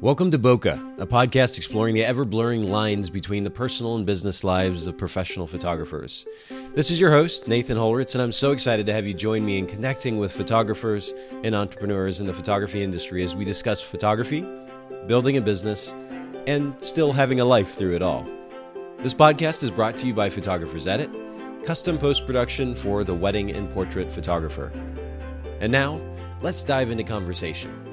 Welcome to Bokeh, a podcast exploring the ever-blurring lines between the personal and business lives of professional photographers. This is your host, Nathan Holritz, and I'm so excited to have you join me in connecting with photographers and entrepreneurs in the photography industry as we discuss photography, building a business, and still having a life through it all. This podcast is brought to you by Photographers Edit, custom post-production for the wedding and portrait photographer. And now, let's dive into conversation.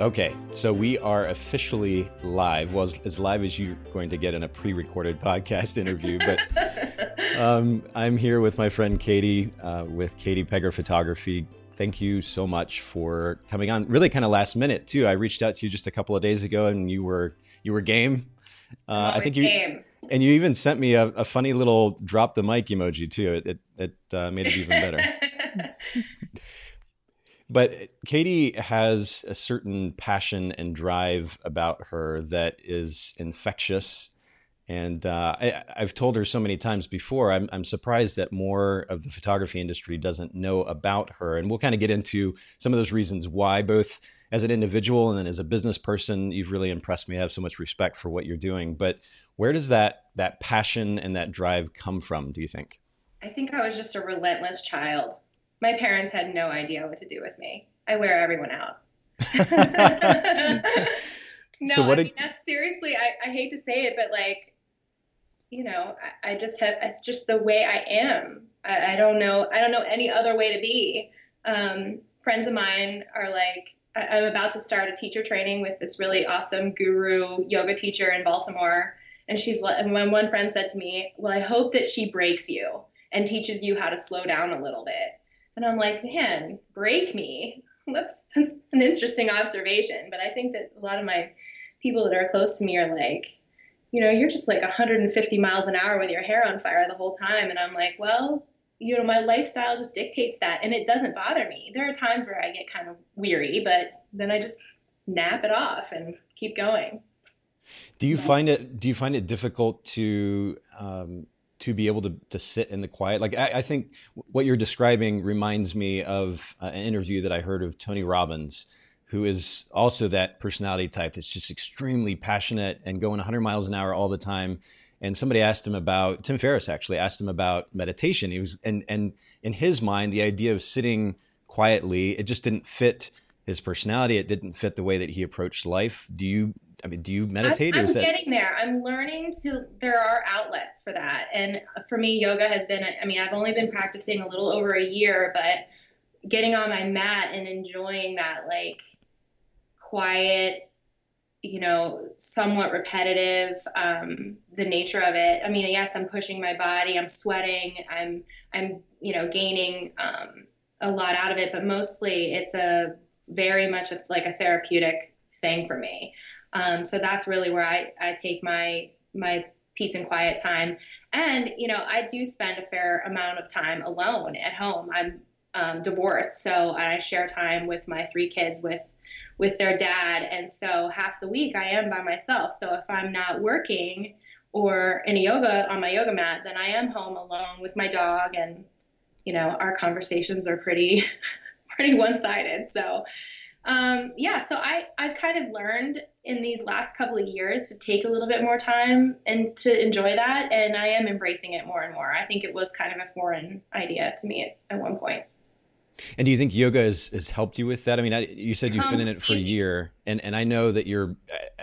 Okay, so we are officially live. Well, as live as you're going to get in a pre-recorded podcast interview, but I'm here with my friend Katie, with Katie Pegger Photography. Thank you so much for coming on. Really kind of last minute, too. I reached out to you just a couple of days ago, and you were game. I think you game. And you even sent me a funny little drop the mic emoji, too. It made it even better. But Katie has a certain passion and drive about her that is infectious. And I've told her so many times before, I'm surprised that more of the photography industry doesn't know about her. And we'll kind of get into some of those reasons why, both as an individual and then as a business person. You've really impressed me. I have so much respect for what you're doing. But where does that passion and that drive come from, do you think? I think I was just a relentless child. My parents had no idea what to do with me. I wear everyone out. I mean, that's seriously, I hate to say it, but like, you know, I just have, it's just the way I am. I don't know any other way to be. Friends of mine are like, I'm about to start a teacher training with this really awesome guru yoga teacher in Baltimore. And one friend said to me, well, I hope that she breaks you and teaches you how to slow down a little bit. And I'm like, man, break me. That's an interesting observation. But I think that a lot of my people that are close to me are like, you know, you're just like 150 miles an hour with your hair on fire the whole time. And I'm like, well, you know, my lifestyle just dictates that. And it doesn't bother me. There are times where I get kind of weary, but then I just nap it off and keep going. Do you find it difficult to be able to sit in the quiet? Like, I think what you're describing reminds me of an interview that I heard of Tony Robbins, who is also that personality type that's just extremely passionate and going 100 miles an hour all the time. And somebody asked him about, Tim Ferriss actually asked him about meditation. He was, and in his mind, the idea of sitting quietly, it just didn't fit his personality. It didn't fit the way that he approached life. Do you meditate? I'm getting there. I'm learning to, there are outlets for that. And for me, yoga has been, I mean, I've only been practicing a little over a year, but getting on my mat and enjoying that, like, quiet, you know, somewhat repetitive, the nature of it. I mean, yes, I'm pushing my body, I'm sweating, I'm, you know, gaining, a lot out of it, but mostly it's very much a therapeutic thing for me. So that's really where I take my peace and quiet time. And, you know, I do spend a fair amount of time alone at home. I'm divorced, so I share time with my three kids with their dad. And so half the week I am by myself. So if I'm not working or on my yoga mat, then I am home alone with my dog. And, you know, our conversations are pretty one-sided. So, I've kind of learned in these last couple of years to take a little bit more time and to enjoy that. And I am embracing it more and more. I think it was kind of a foreign idea to me at one point. And do you think yoga has helped you with that? I mean, you said you've been in it for a year, and I know that you're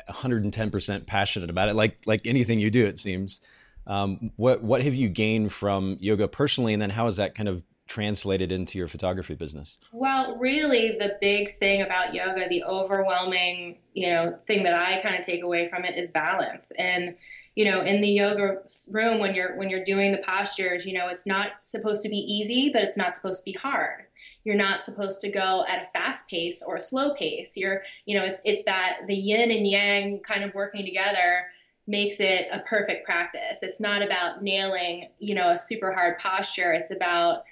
110% passionate about it. Like anything you do, it seems. What have you gained from yoga personally? And then how is that kind of translated into your photography business? Well, really the big thing about yoga, the overwhelming, you know, thing that I kind of take away from it is balance. And, you know, in the yoga room, when you're doing the postures, you know, it's not supposed to be easy, but it's not supposed to be hard. You're not supposed to go at a fast pace or a slow pace. It's that the yin and yang kind of working together makes it a perfect practice. It's not about nailing, you know, a super hard posture. It's about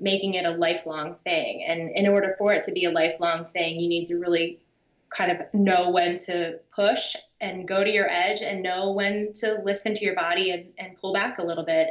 making it a lifelong thing. And in order for it to be a lifelong thing, you need to really kind of know when to push and go to your edge and know when to listen to your body and pull back a little bit.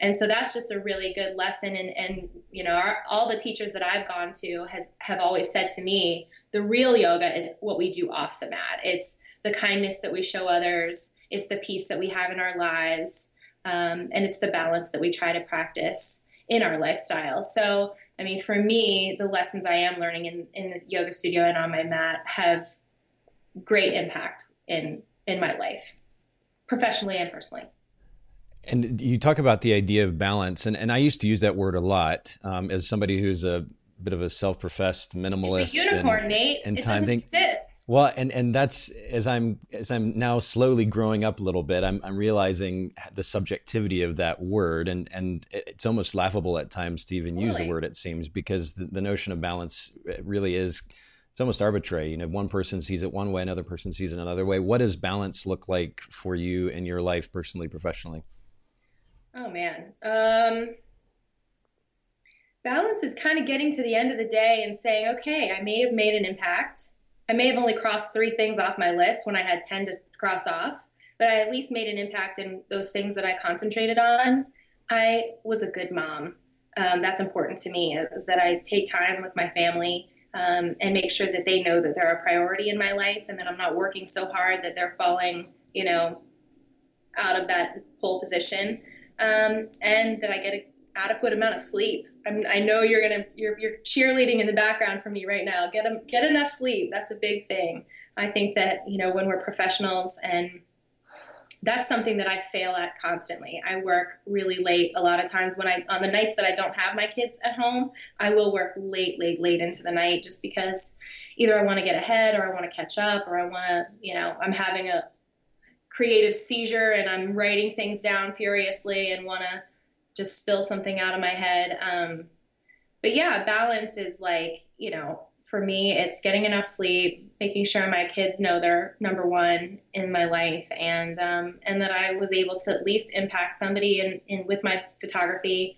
And so that's just a really good lesson. And you know, all the teachers that I've gone to have always said to me, The real yoga is what we do off the mat. It's the kindness that we show others. It's the peace that we have in our lives. And it's the balance that we try to practice in our lifestyle. So, I mean, for me, the lessons I am learning in the yoga studio and on my mat have great impact in my life, professionally and personally. And you talk about the idea of balance, and I used to use that word a lot as somebody who's a bit of a self-professed minimalist. It's a unicorn, Nate. It doesn't exist. Well, and that's as I'm now slowly growing up a little bit, I'm realizing the subjectivity of that word, and it's almost laughable at times to even use the word, it seems, because the notion of balance really is, it's almost arbitrary. You know, one person sees it one way, another person sees it another way. What does balance look like for you in your life, personally, professionally? Oh man, balance is kind of getting to the end of the day and saying, okay, I may have made an impact. I may have only crossed 3 things off my list when I had 10 to cross off, but I at least made an impact in those things that I concentrated on. I was a good mom. That's important to me, is that I take time with my family and make sure that they know that they're a priority in my life and that I'm not working so hard that they're falling, you know, out of that pole position. And that I get an adequate amount of sleep. I know you're cheerleading in the background for me right now. Get enough sleep. That's a big thing. I think that, you know, when we're professionals, and that's something that I fail at constantly. I work really late a lot of times. On the nights that I don't have my kids at home, I will work late into the night, just because either I want to get ahead or I want to catch up, or I want to, you know, I'm having a creative seizure and I'm writing things down furiously and want to just spill something out of my head. But yeah, balance is like, you know, for me, it's getting enough sleep, making sure my kids know they're number one in my life. And that I was able to at least impact somebody in with my photography,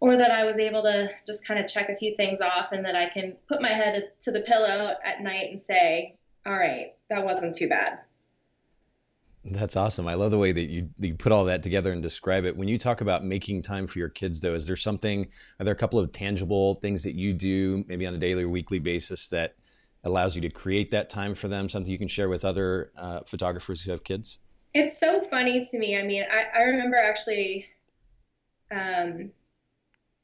or that I was able to just kind of check a few things off, and that I can put my head to the pillow at night and say, all right, that wasn't too bad. That's awesome. I love the way that you put all that together and describe it. When you talk about making time for your kids, though, are there a couple of tangible things that you do maybe on a daily or weekly basis that allows you to create that time for them, something you can share with other photographers who have kids? It's so funny to me. I mean, I remember actually, you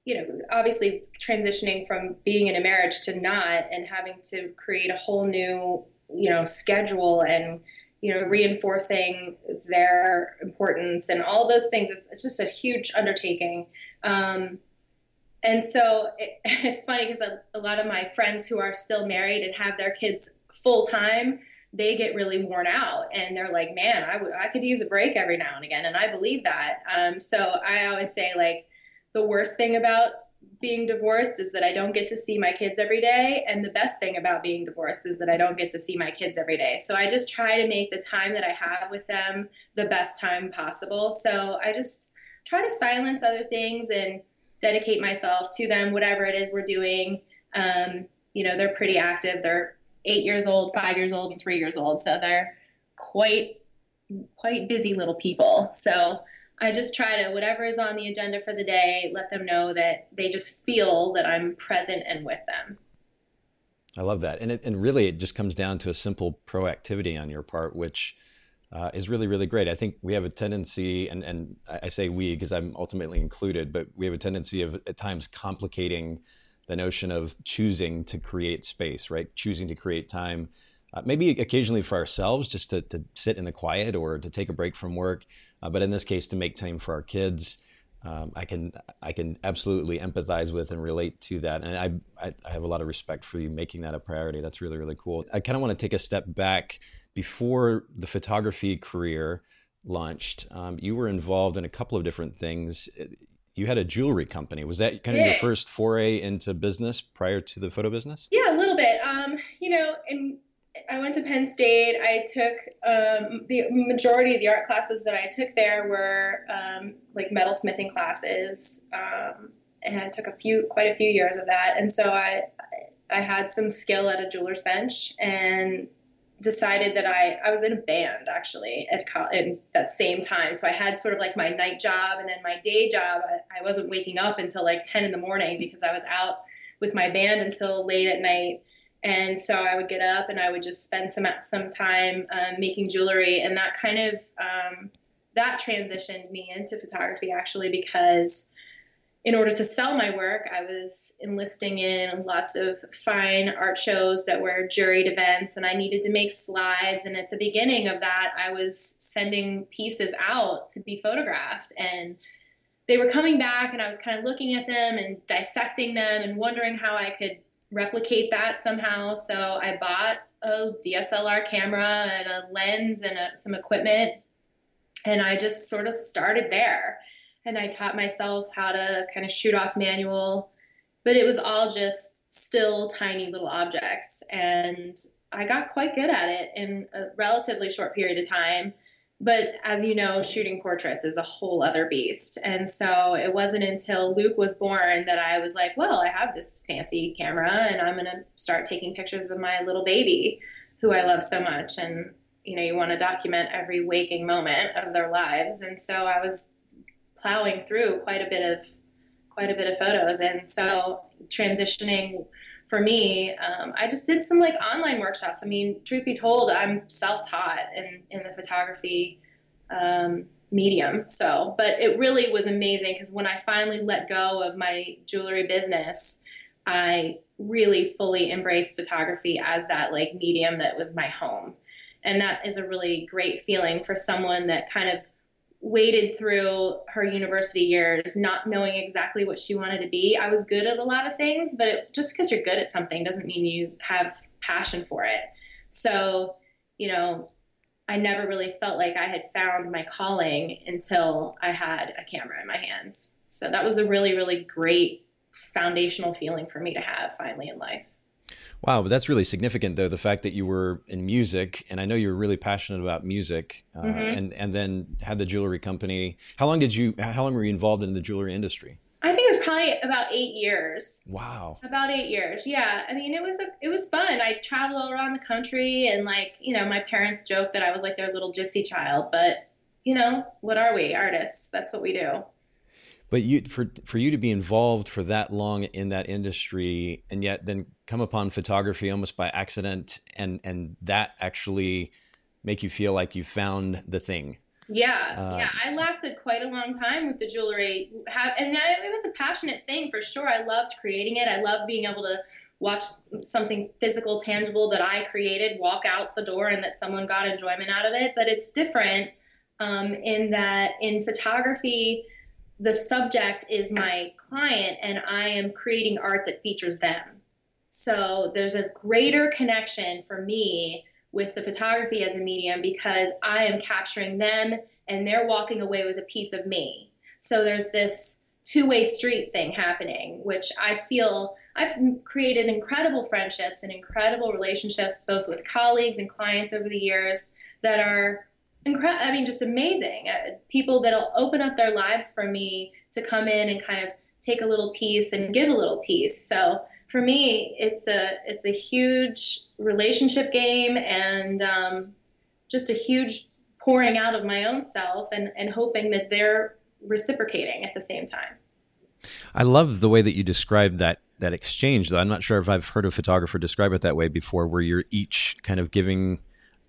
know, obviously transitioning from being in a marriage to not, and having to create a whole new, you know, schedule, and you know, reinforcing their importance and all those things. It's just a huge undertaking. And so it's funny, because a lot of my friends who are still married and have their kids full time, they get really worn out, and they're like, man, I could use a break every now and again. And I believe that. So I always say, like, the worst thing about being divorced is that I don't get to see my kids every day, and the best thing about being divorced is that I don't get to see my kids every day. So I just try to make the time that I have with them the best time possible. So I just try to silence other things and dedicate myself to them, whatever it is we're doing. You know, they're pretty active. They're 8 years old, 5 years old, and 3 years old. So they're quite busy little people. So I just try to, whatever is on the agenda for the day, let them know that they just feel that I'm present and with them. I love that. And really, it just comes down to a simple proactivity on your part, which is really, really great. I think we have a tendency, and I say we because I'm ultimately included, but we have a tendency of at times complicating the notion of choosing to create space, right? Choosing to create time, maybe occasionally for ourselves, just to sit in the quiet or to take a break from work. But in this case, to make time for our kids. I can absolutely empathize with and relate to that. And I have a lot of respect for you making that a priority. That's really, really cool. I kind of want to take a step back. Before the photography career launched, you were involved in a couple of different things. You had a jewelry company. Was that kind of your first foray into business prior to the photo business? Yeah, a little bit. You know, and I went to Penn State. I took the majority of the art classes that I took there were like metalsmithing classes, and I took quite a few years of that. And so I had some skill at a jeweler's bench, and decided that I was in a band actually at that same time. So I had sort of like my night job and then my day job. I wasn't waking up until like 10 in the morning because I was out with my band until late at night. And so I would get up and I would just spend some time making jewelry, and that kind of that transitioned me into photography, actually, because in order to sell my work, I was enlisting in lots of fine art shows that were juried events, and I needed to make slides. And at the beginning of that, I was sending pieces out to be photographed, and they were coming back, and I was kind of looking at them and dissecting them and wondering how I could replicate that somehow. So I bought a DSLR camera and a lens and some equipment, and I just sort of started there. And I taught myself how to kind of shoot off manual, but it was all just still tiny little objects. And I got quite good at it in a relatively short period of time. But as you know, shooting portraits is a whole other beast. And so it wasn't until Luke was born that I was like, well, I have this fancy camera and I'm going to start taking pictures of my little baby who I love so much. And, you know, you want to document every waking moment of their lives. And so I was plowing through quite a bit of photos. And so transitioning for me, I just did some like online workshops. I mean, truth be told, I'm self-taught in the photography medium. So, but it really was amazing, because when I finally let go of my jewelry business, I really fully embraced photography as that like medium that was my home. And that is a really great feeling for someone that kind of waded through her university years not knowing exactly what she wanted to be. I was good at a lot of things, but just because you're good at something doesn't mean you have passion for it. So, you know, I never really felt like I had found my calling until I had a camera in my hands. So that was a really, really great foundational feeling for me to have finally in life. Wow, but that's really significant, though, the fact that you were in music, and I know you were really passionate about music, and then had the jewelry company. How long were you involved in the jewelry industry? I think it was probably about 8 years. Wow. About 8 years, yeah. I mean, it was fun. I traveled all around the country, and like, you know, my parents joked that I was like their little gypsy child, but you know, what are we? Artists. That's what we do. But for you to be involved for that long in that industry, and yet then come upon photography almost by accident, and that actually make you feel like you found the thing. Yeah, yeah. I lasted quite a long time with the jewelry, and it was a passionate thing for sure. I loved creating it. I loved being able to watch something physical, tangible that I created walk out the door, and that someone got enjoyment out of it. But it's different in that in photography, the subject is my client, and I am creating art that features them. So there's a greater connection for me with the photography as a medium, because I am capturing them and they're walking away with a piece of me. So there's this two-way street thing happening, which I feel I've created incredible friendships and incredible relationships, both with colleagues and clients over the years, that are just amazing. People that'll open up their lives for me to come in and kind of take a little piece and give a little piece. So for me, it's a huge relationship game, and just a huge pouring out of my own self, and hoping that they're reciprocating at the same time. I love the way that you described that exchange, though. I'm not sure if I've heard a photographer describe it that way before, where you're each kind of giving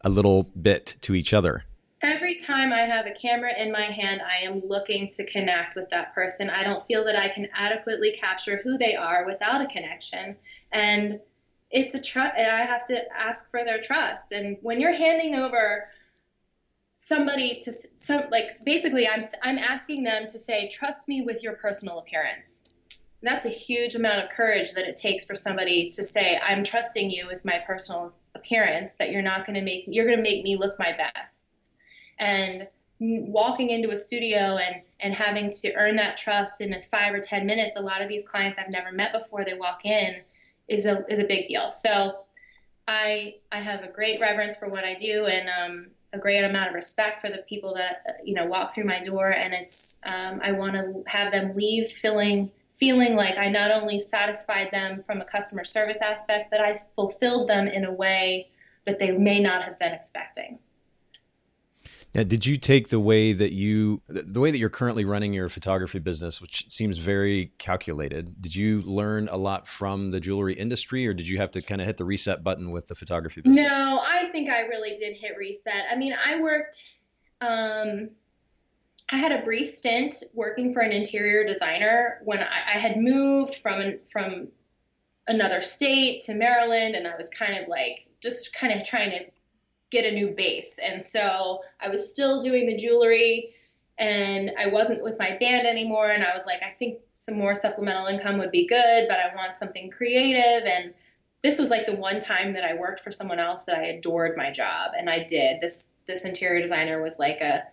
a little bit to each other. Every time I have a camera in my hand, I am looking to connect with that person. I don't feel that I can adequately capture who they are without a connection. And it's I have to ask for their trust. And when you're handing over somebody to basically I'm asking them to say, trust me with your personal appearance. And that's a huge amount of courage that it takes for somebody to say, I'm trusting you with my personal appearance, that you're going to make me look my best. And walking into a studio and having to earn that trust in 5 or 10 minutes, a lot of these clients I've never met before, they walk in, is a big deal. So I have a great reverence for what I do, and a great amount of respect for the people that, you know, walk through my door. And it's I want to have them leave feeling like I not only satisfied them from a customer service aspect, but I fulfilled them in a way that they may not have been expecting. Now, did you take the way that you're currently running your photography business, which seems very calculated, did you learn a lot from the jewelry industry, or did you have to kind of hit the reset button with the photography business? No, I think I really did hit reset. I mean, I worked, I had a brief stint working for an interior designer when I had moved from another state to Maryland, and I was kind of like, just kind of trying to get a new base. And so I was still doing the jewelry, and I wasn't with my band anymore. And I was like, I think some more supplemental income would be good, but I want something creative. And this was like the one time that I worked for someone else that I adored my job. And I did. This interior designer was like a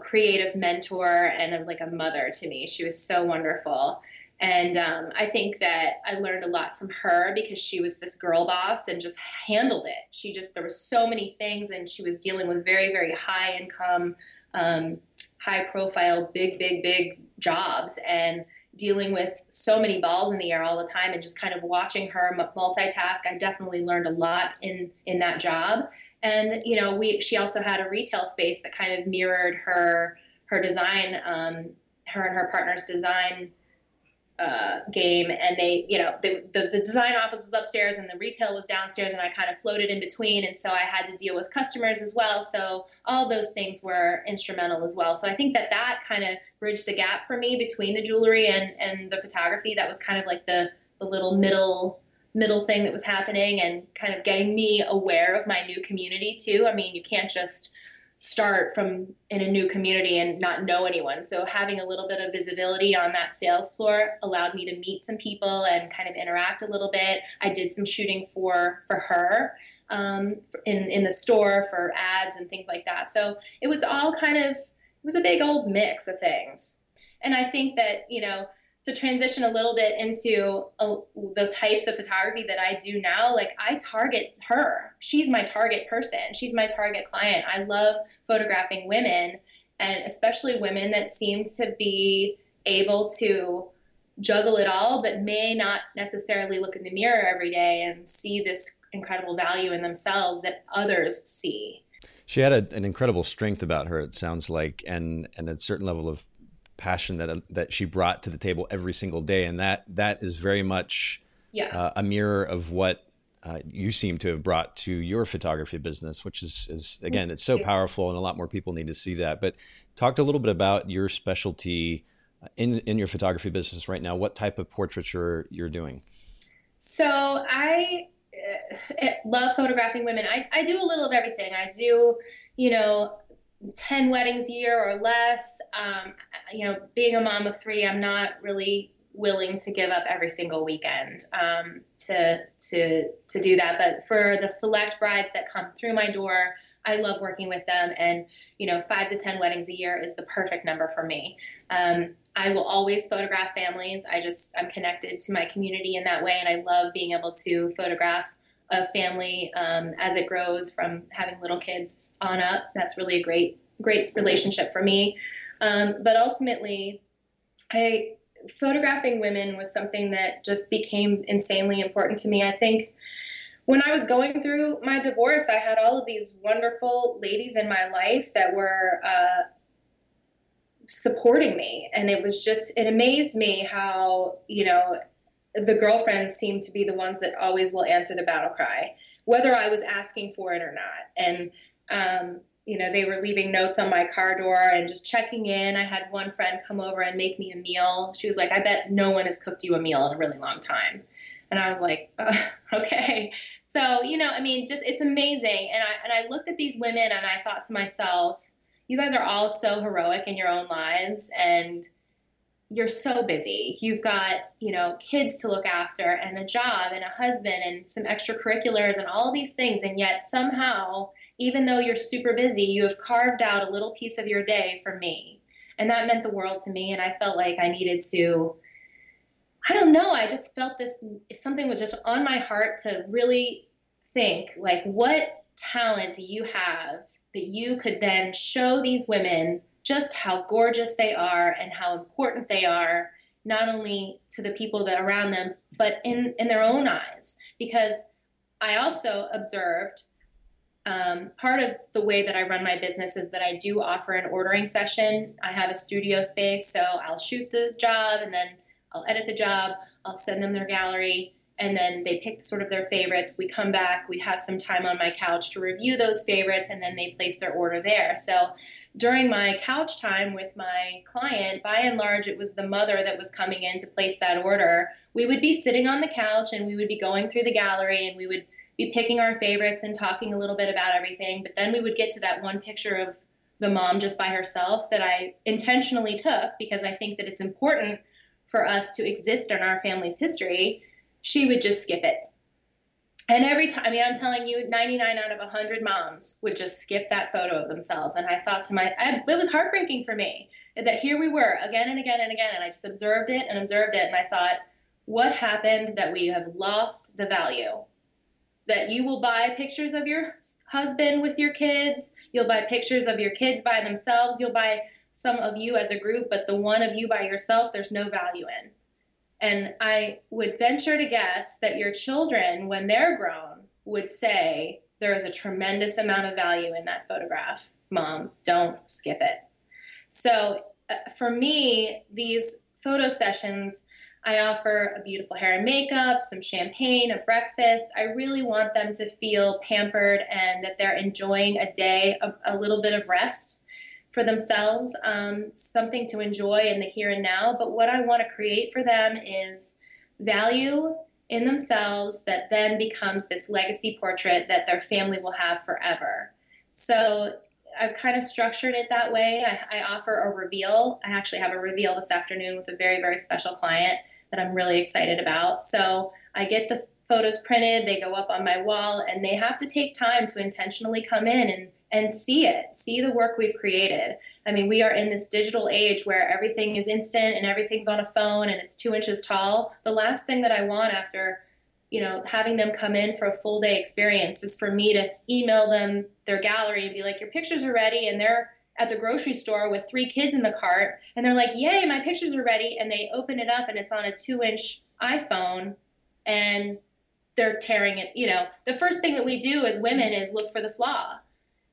creative mentor and like a mother to me. She was so wonderful. And I think that I learned a lot from her because she was this girl boss and just handled it. She just, there were so many things, and she was dealing with very, very high income, high profile, big jobs, and dealing with so many balls in the air all the time, and just kind of watching her multitask. I definitely learned a lot in that job. And, you know, she also had a retail space that kind of mirrored her design, her and her partner's design game. And they, you know, the design office was upstairs and the retail was downstairs, and I kind of floated in between. And so I had to deal with customers as well. So all those things were instrumental as well. So I think that kind of bridged the gap for me between the jewelry and the photography. That was kind of like the little middle thing that was happening, and kind of getting me aware of my new community too. I mean, you can't just start from in a new community and not know anyone. So having a little bit of visibility on that sales floor allowed me to meet some people and kind of interact a little bit. I did some shooting for her in the store for ads and things like that. So it was all kind of, it was a big old mix of things. And I think that, you know, to transition a little bit into the types of photography that I do now, like I target her. She's my target person. She's my target client. I love photographing women, and especially women that seem to be able to juggle it all, but may not necessarily look in the mirror every day and see this incredible value in themselves that others see. She had an incredible strength about her, it sounds like, and a certain level of passion that she brought to the table every single day, and that is very much a mirror of what you seem to have brought to your photography business, which is again, it's so powerful, and a lot more people need to see that. But talked a little bit about your specialty in your photography business right now. What type of portraiture you're doing? So I love photographing women. I do a little of everything. I do, you know, 10 weddings a year or less. You know, being a mom of three, I'm not really willing to give up every single weekend to do that. But for the select brides that come through my door, I love working with them. And, you know, 5 to 10 weddings a year is the perfect number for me. I will always photograph families. I'm connected to my community in that way. And I love being able to photograph a family as it grows from having little kids on up. That's really a great relationship for me. But ultimately, photographing women was something that just became insanely important to me. I think when I was going through my divorce, I had all of these wonderful ladies in my life that were supporting me. And it was just, it amazed me how, you know, the girlfriends seem to be the ones that always will answer the battle cry, whether I was asking for it or not. And, you know, they were leaving notes on my car door and just checking in. I had one friend come over and make me a meal. She was like, I bet no one has cooked you a meal in a really long time. And I was like, okay. So, you know, I mean, just, it's amazing. And I looked at these women and I thought to myself, you guys are all so heroic in your own lives, and you're so busy. You've got, you know, kids to look after and a job and a husband and some extracurriculars and all these things. And yet somehow, even though you're super busy, you have carved out a little piece of your day for me. And that meant the world to me. And I felt like I needed to, I don't know, I just felt this, something was just on my heart to really think, like, what talent do you have that you could then show these women just how gorgeous they are and how important they are, not only to the people that are around them, but in their own eyes. Because I also observed Part of the way that I run my business is that I do offer an ordering session. I have a studio space, so I'll shoot the job and then I'll edit the job. I'll send them their gallery, and then they pick sort of their favorites. We come back, we have some time on my couch to review those favorites, and then they place their order there. So during my couch time with my client, by and large, it was the mother that was coming in to place that order. We would be sitting on the couch and we would be going through the gallery and we would be picking our favorites and talking a little bit about everything. But then we would get to that one picture of the mom just by herself that I intentionally took because I think that it's important for us to exist in our family's history. She would just skip it. And every time, I mean, I'm telling you, 99 out of 100 moms would just skip that photo of themselves. And I thought to myself, it was heartbreaking for me that here we were again and again and again. And I just observed it. And I thought, what happened that we have lost the value? That you will buy pictures of your husband with your kids. You'll buy pictures of your kids by themselves. You'll buy some of you as a group, but the one of you by yourself, there's no value in. And I would venture to guess that your children, when they're grown, would say there is a tremendous amount of value in that photograph. Mom, don't skip it. So for me, these photo sessions, I offer a beautiful hair and makeup, some champagne, a breakfast. I really want them to feel pampered and that they're enjoying a day of a little bit of rest for themselves, something to enjoy in the here and now. But what I want to create for them is value in themselves that then becomes this legacy portrait that their family will have forever. So I've kind of structured it that way. I offer a reveal. I actually have a reveal this afternoon with a very, very special client that I'm really excited about. So I get the photos printed, they go up on my wall, and they have to take time to intentionally come in and see it, see the work we've created. I mean, we are in this digital age where everything is instant and everything's on a phone and it's 2 inches tall. The last thing that I want after, you know, having them come in for a full day experience was for me to email them their gallery and be like, your pictures are ready. And they're at the grocery store with 3 kids in the cart. And they're like, yay, my pictures are ready. And they open it up and it's on a 2-inch iPhone and they're tearing it. You know, the first thing that we do as women is look for the flaw.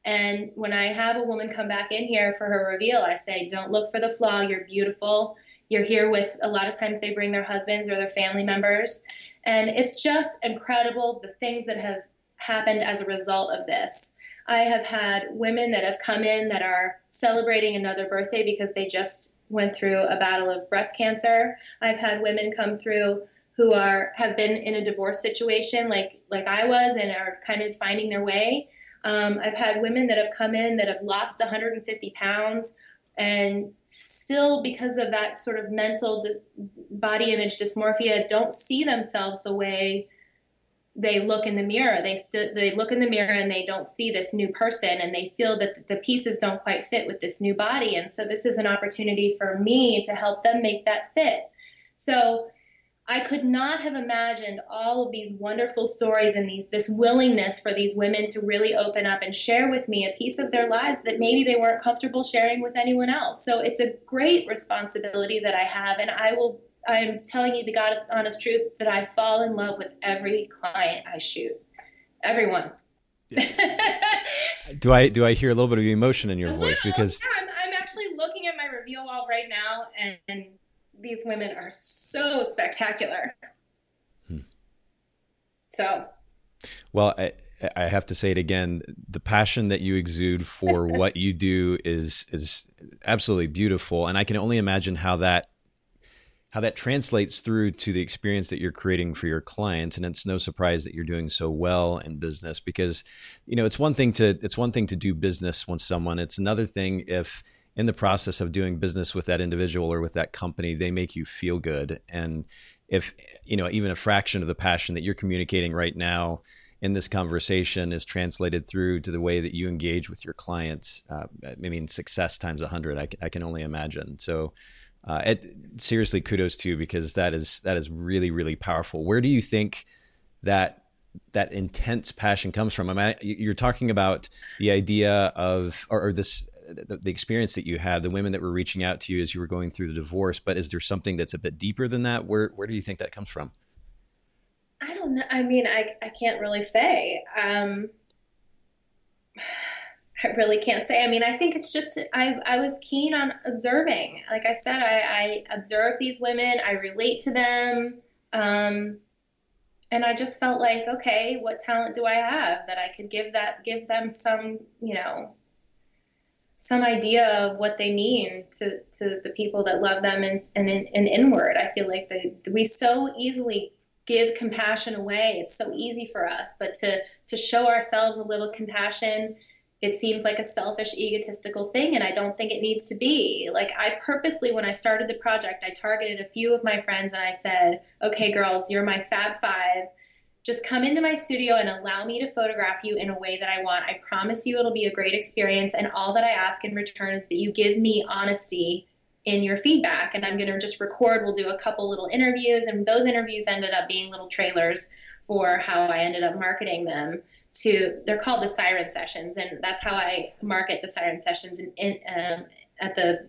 And when I have a woman come back in here for her reveal, I say, don't look for the flaw. You're beautiful. You're here with, a lot of times they bring their husbands or their family members. And it's just incredible the things that have happened as a result of this. I have had women that have come in that are celebrating another birthday because they just went through a battle of breast cancer. I've had women come through who have been in a divorce situation like I was and are kind of finding their way. I've had women that have come in that have lost 150 pounds and still, because of that sort of mental body image dysmorphia, don't see themselves the way they look in the mirror. They look in the mirror and they don't see this new person, and they feel that the pieces don't quite fit with this new body. And so this is an opportunity for me to help them make that fit. So I could not have imagined all of these wonderful stories and this willingness for these women to really open up and share with me a piece of their lives that maybe they weren't comfortable sharing with anyone else. So it's a great responsibility that I have, and I'm telling you the God's honest truth that I fall in love with every client I shoot. Everyone. Yeah. Do I hear a little bit of emotion in your voice? Because yeah, I'm actually looking at my reveal wall right now, and these women are so spectacular. So. Well, I have to say it again. The passion that you exude for what you do is absolutely beautiful. And I can only imagine how that translates through to the experience that you're creating for your clients. And it's no surprise that you're doing so well in business because, you know, it's one thing to do business with someone. It's another thing if, in the process of doing business with that individual or with that company, they make you feel good. And if, you know, even a fraction of the passion that you're communicating right now in this conversation is translated through to the way that you engage with your clients, I mean, success times 100, I can only imagine. So seriously, kudos to you, because that is really, really powerful. Where do you think that intense passion comes from? I mean, you're talking about the idea of, or this, the experience that you had, the women that were reaching out to you as you were going through the divorce, but is there something that's a bit deeper than that? Where do you think that comes from? I don't know. I mean, I can't really say. I really can't say. I mean, I think it's just, I was keen on observing. Like I said, I observe these women, I relate to them. And I just felt like, okay, what talent do I have that I could give them some, you know, some idea of what they mean to the people that love them and inward. I feel like we so easily give compassion away. It's so easy for us, but to show ourselves a little compassion, it seems like a selfish, egotistical thing, and I don't think it needs to be. Like, I purposely, when I started the project, I targeted a few of my friends and I said, okay, girls, you're my Fab Five. Just come into my studio and allow me to photograph you in a way that I want. I promise you it'll be a great experience, and all that I ask in return is that you give me honesty in your feedback, and I'm going to just record. We'll do a couple little interviews, and those interviews ended up being little trailers for how I ended up marketing them to, they're called the Siren Sessions, and that's how I market the Siren Sessions in at the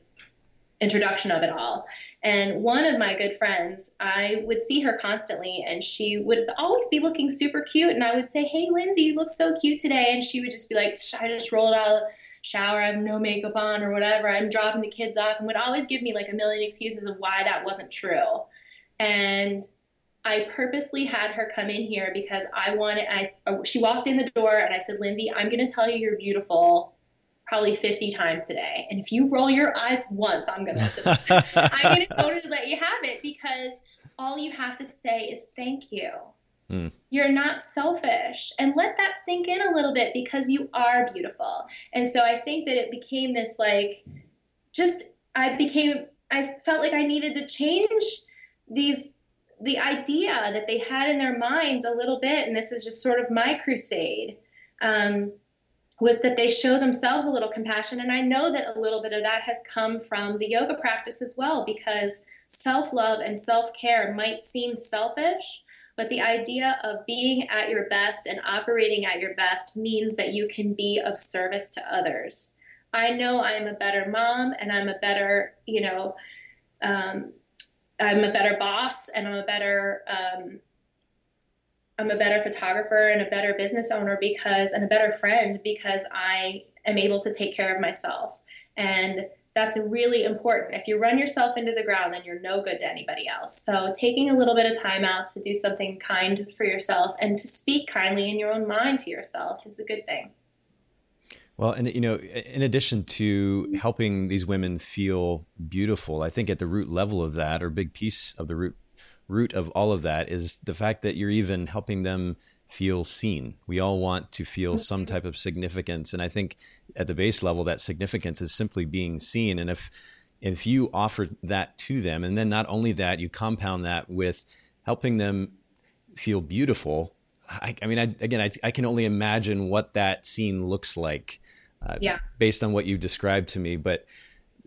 introduction of it all. And one of my good friends, I would see her constantly, and she would always be looking super cute, and I would say, hey, Lindsay, you look so cute today, and she would just be like, I just rolled out of the shower, I have no makeup on or whatever, I'm dropping the kids off, and would always give me like a million excuses of why that wasn't true. And I purposely had her come in here because she walked in the door and I said, Lindsay, I'm going to tell you you're beautiful probably 50 times today. And if you roll your eyes once, I'm going to totally let you have it, because all you have to say is thank you. Mm. You're not selfish, and let that sink in a little bit, because you are beautiful. And so I think that it became this, like, I felt like I needed to change the idea that they had in their minds a little bit, and this is just sort of my crusade, was that they show themselves a little compassion. And I know that a little bit of that has come from the yoga practice as well, because self-love and self-care might seem selfish, but the idea of being at your best and operating at your best means that you can be of service to others. I know I'm a better mom, and I'm a better, you know, I'm a better boss, and I'm a better photographer and a better business owner and a better friend, because I am able to take care of myself. And that's really important. If you run yourself into the ground, then you're no good to anybody else. So taking a little bit of time out to do something kind for yourself and to speak kindly in your own mind to yourself is a good thing. Well, and, you know, in addition to helping these women feel beautiful, I think at the root level of that, or big piece of the root of all of that, is the fact that you're even helping them feel seen. We all want to feel some type of significance. And I think at the base level, that significance is simply being seen. And if you offer that to them, and then not only that, you compound that with helping them feel beautiful, I can only imagine what that scene looks like based on what you've described to me. But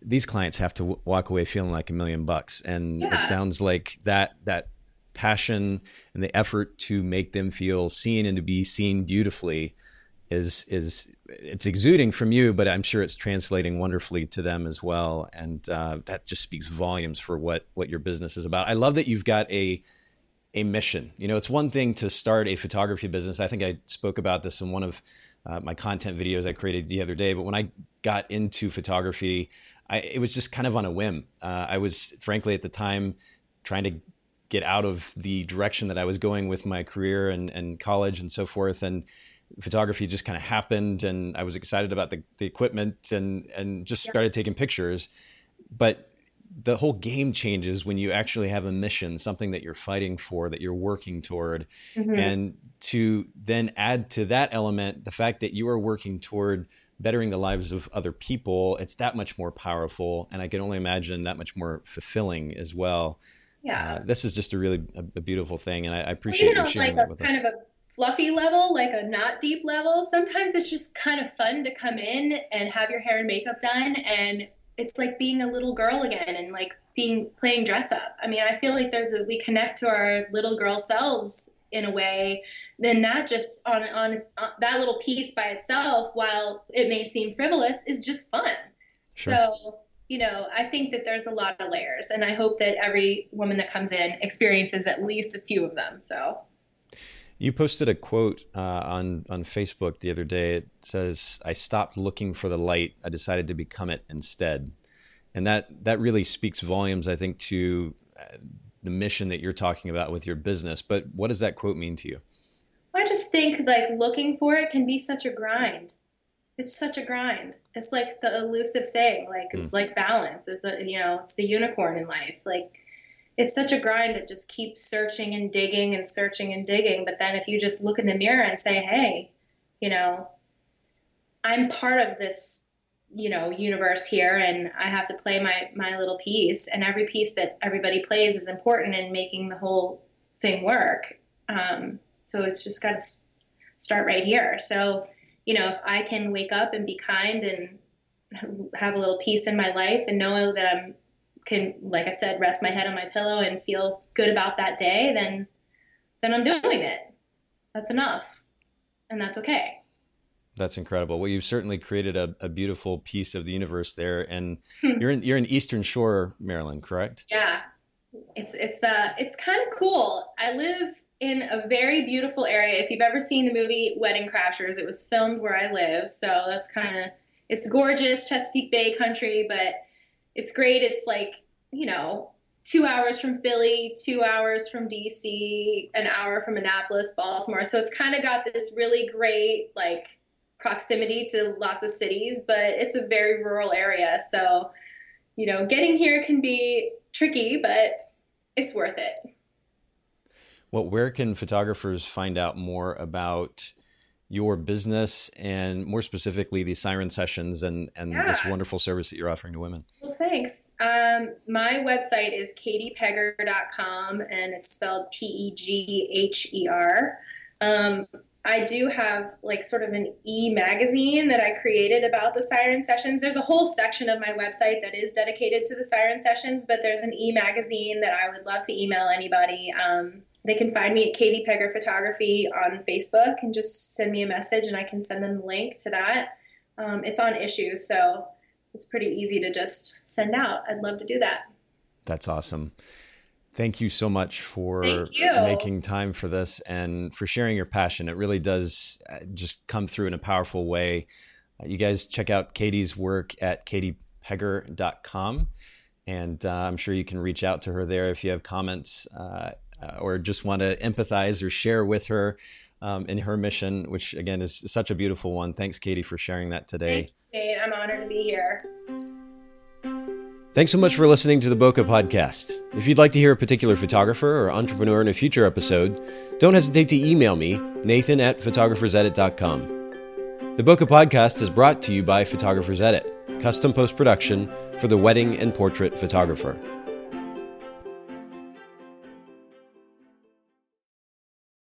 these clients have to walk away feeling like $1 million bucks. And it sounds like that passion and the effort to make them feel seen and to be seen beautifully is it's exuding from you, but I'm sure it's translating wonderfully to them as well. And that just speaks volumes for what your business is about. I love that you've got a mission. You know, it's one thing to start a photography business. I think I spoke about this in one of my content videos I created the other day, but when I got into photography, it was just kind of on a whim. I was frankly at the time trying to get out of the direction that I was going with my career and college and so forth. And photography just kind of happened, and I was excited about the equipment and just started taking pictures. But the whole game changes when you actually have a mission, something that you're fighting for, that you're working toward. Mm-hmm. And to then add to that element, the fact that you are working toward bettering the lives of other people, it's that much more powerful. And I can only imagine that much more fulfilling as well. Yeah. This is just a really beautiful thing. And I appreciate you sharing that with us. Kind of a fluffy level, like a not deep level. Sometimes it's just kind of fun to come in and have your hair and makeup done, and it's like being a little girl again, and like playing dress up. I mean, I feel like we connect to our little girl selves in a way. Then that just on that little piece by itself, while it may seem frivolous, is just fun. Sure. So, you know, I think that there's a lot of layers, and I hope that every woman that comes in experiences at least a few of them. So. You posted a quote on Facebook the other day. It says, "I stopped looking for the light. I decided to become it instead." And that really speaks volumes, I think, to the mission that you're talking about with your business. But what does that quote mean to you? I just think like looking for it can be such a grind. It's such a grind. It's like the elusive thing, like balance is the, you know, it's the unicorn in life. Like, it's such a grind to just keep searching and digging and searching and digging. But then if you just look in the mirror and say, hey, you know, I'm part of this, you know, universe here, and I have to play my little piece, and every piece that everybody plays is important in making the whole thing work. So it's just got to start right here. So, you know, if I can wake up and be kind and have a little peace in my life and know that I'm can, like I said, rest my head on my pillow and feel good about that day, then I'm doing it. That's enough. And that's okay. That's incredible. Well, you've certainly created a beautiful piece of the universe there. And you're in Eastern Shore, Maryland, correct? Yeah. It's kind of cool. I live in a very beautiful area. If you've ever seen the movie Wedding Crashers, it was filmed where I live. So that's it's gorgeous, Chesapeake Bay country, but it's great. It's like, you know, 2 hours from Philly, 2 hours from DC, an hour from Annapolis, Baltimore. So it's kind of got this really great, like, proximity to lots of cities, but it's a very rural area. So, you know, getting here can be tricky, but it's worth it. Well, where can photographers find out more about your business, and more specifically the Siren Sessions and this wonderful service that you're offering to women? Well, thanks. My website is katiepegger.com, and it's spelled P-E-G-H-E-R. I do have like sort of an e-magazine that I created about the Siren Sessions. There's a whole section of my website that is dedicated to the Siren Sessions, but there's an e-magazine that I would love to email anybody. They can find me at Katie Pegger Photography on Facebook and just send me a message, and I can send them the link to that. It's on Issuu, so it's pretty easy to just send out. I'd love to do that. That's awesome. Thank you so much for making time for this and for sharing your passion. It really does just come through in a powerful way. You guys check out Katie's work at katiepegger.com, and I'm sure you can reach out to her there if you have comments or just want to empathize or share with her in her mission, which again is such a beautiful one. Thanks, Katie, for sharing that today. Thank you, Kate. I'm honored to be here. Thanks so much for listening to the Boca Podcast. If you'd like to hear a particular photographer or entrepreneur in a future episode, don't hesitate to email me, nathan@photographersedit.com. The Boca Podcast is brought to you by Photographers Edit, custom post-production for the wedding and portrait photographer.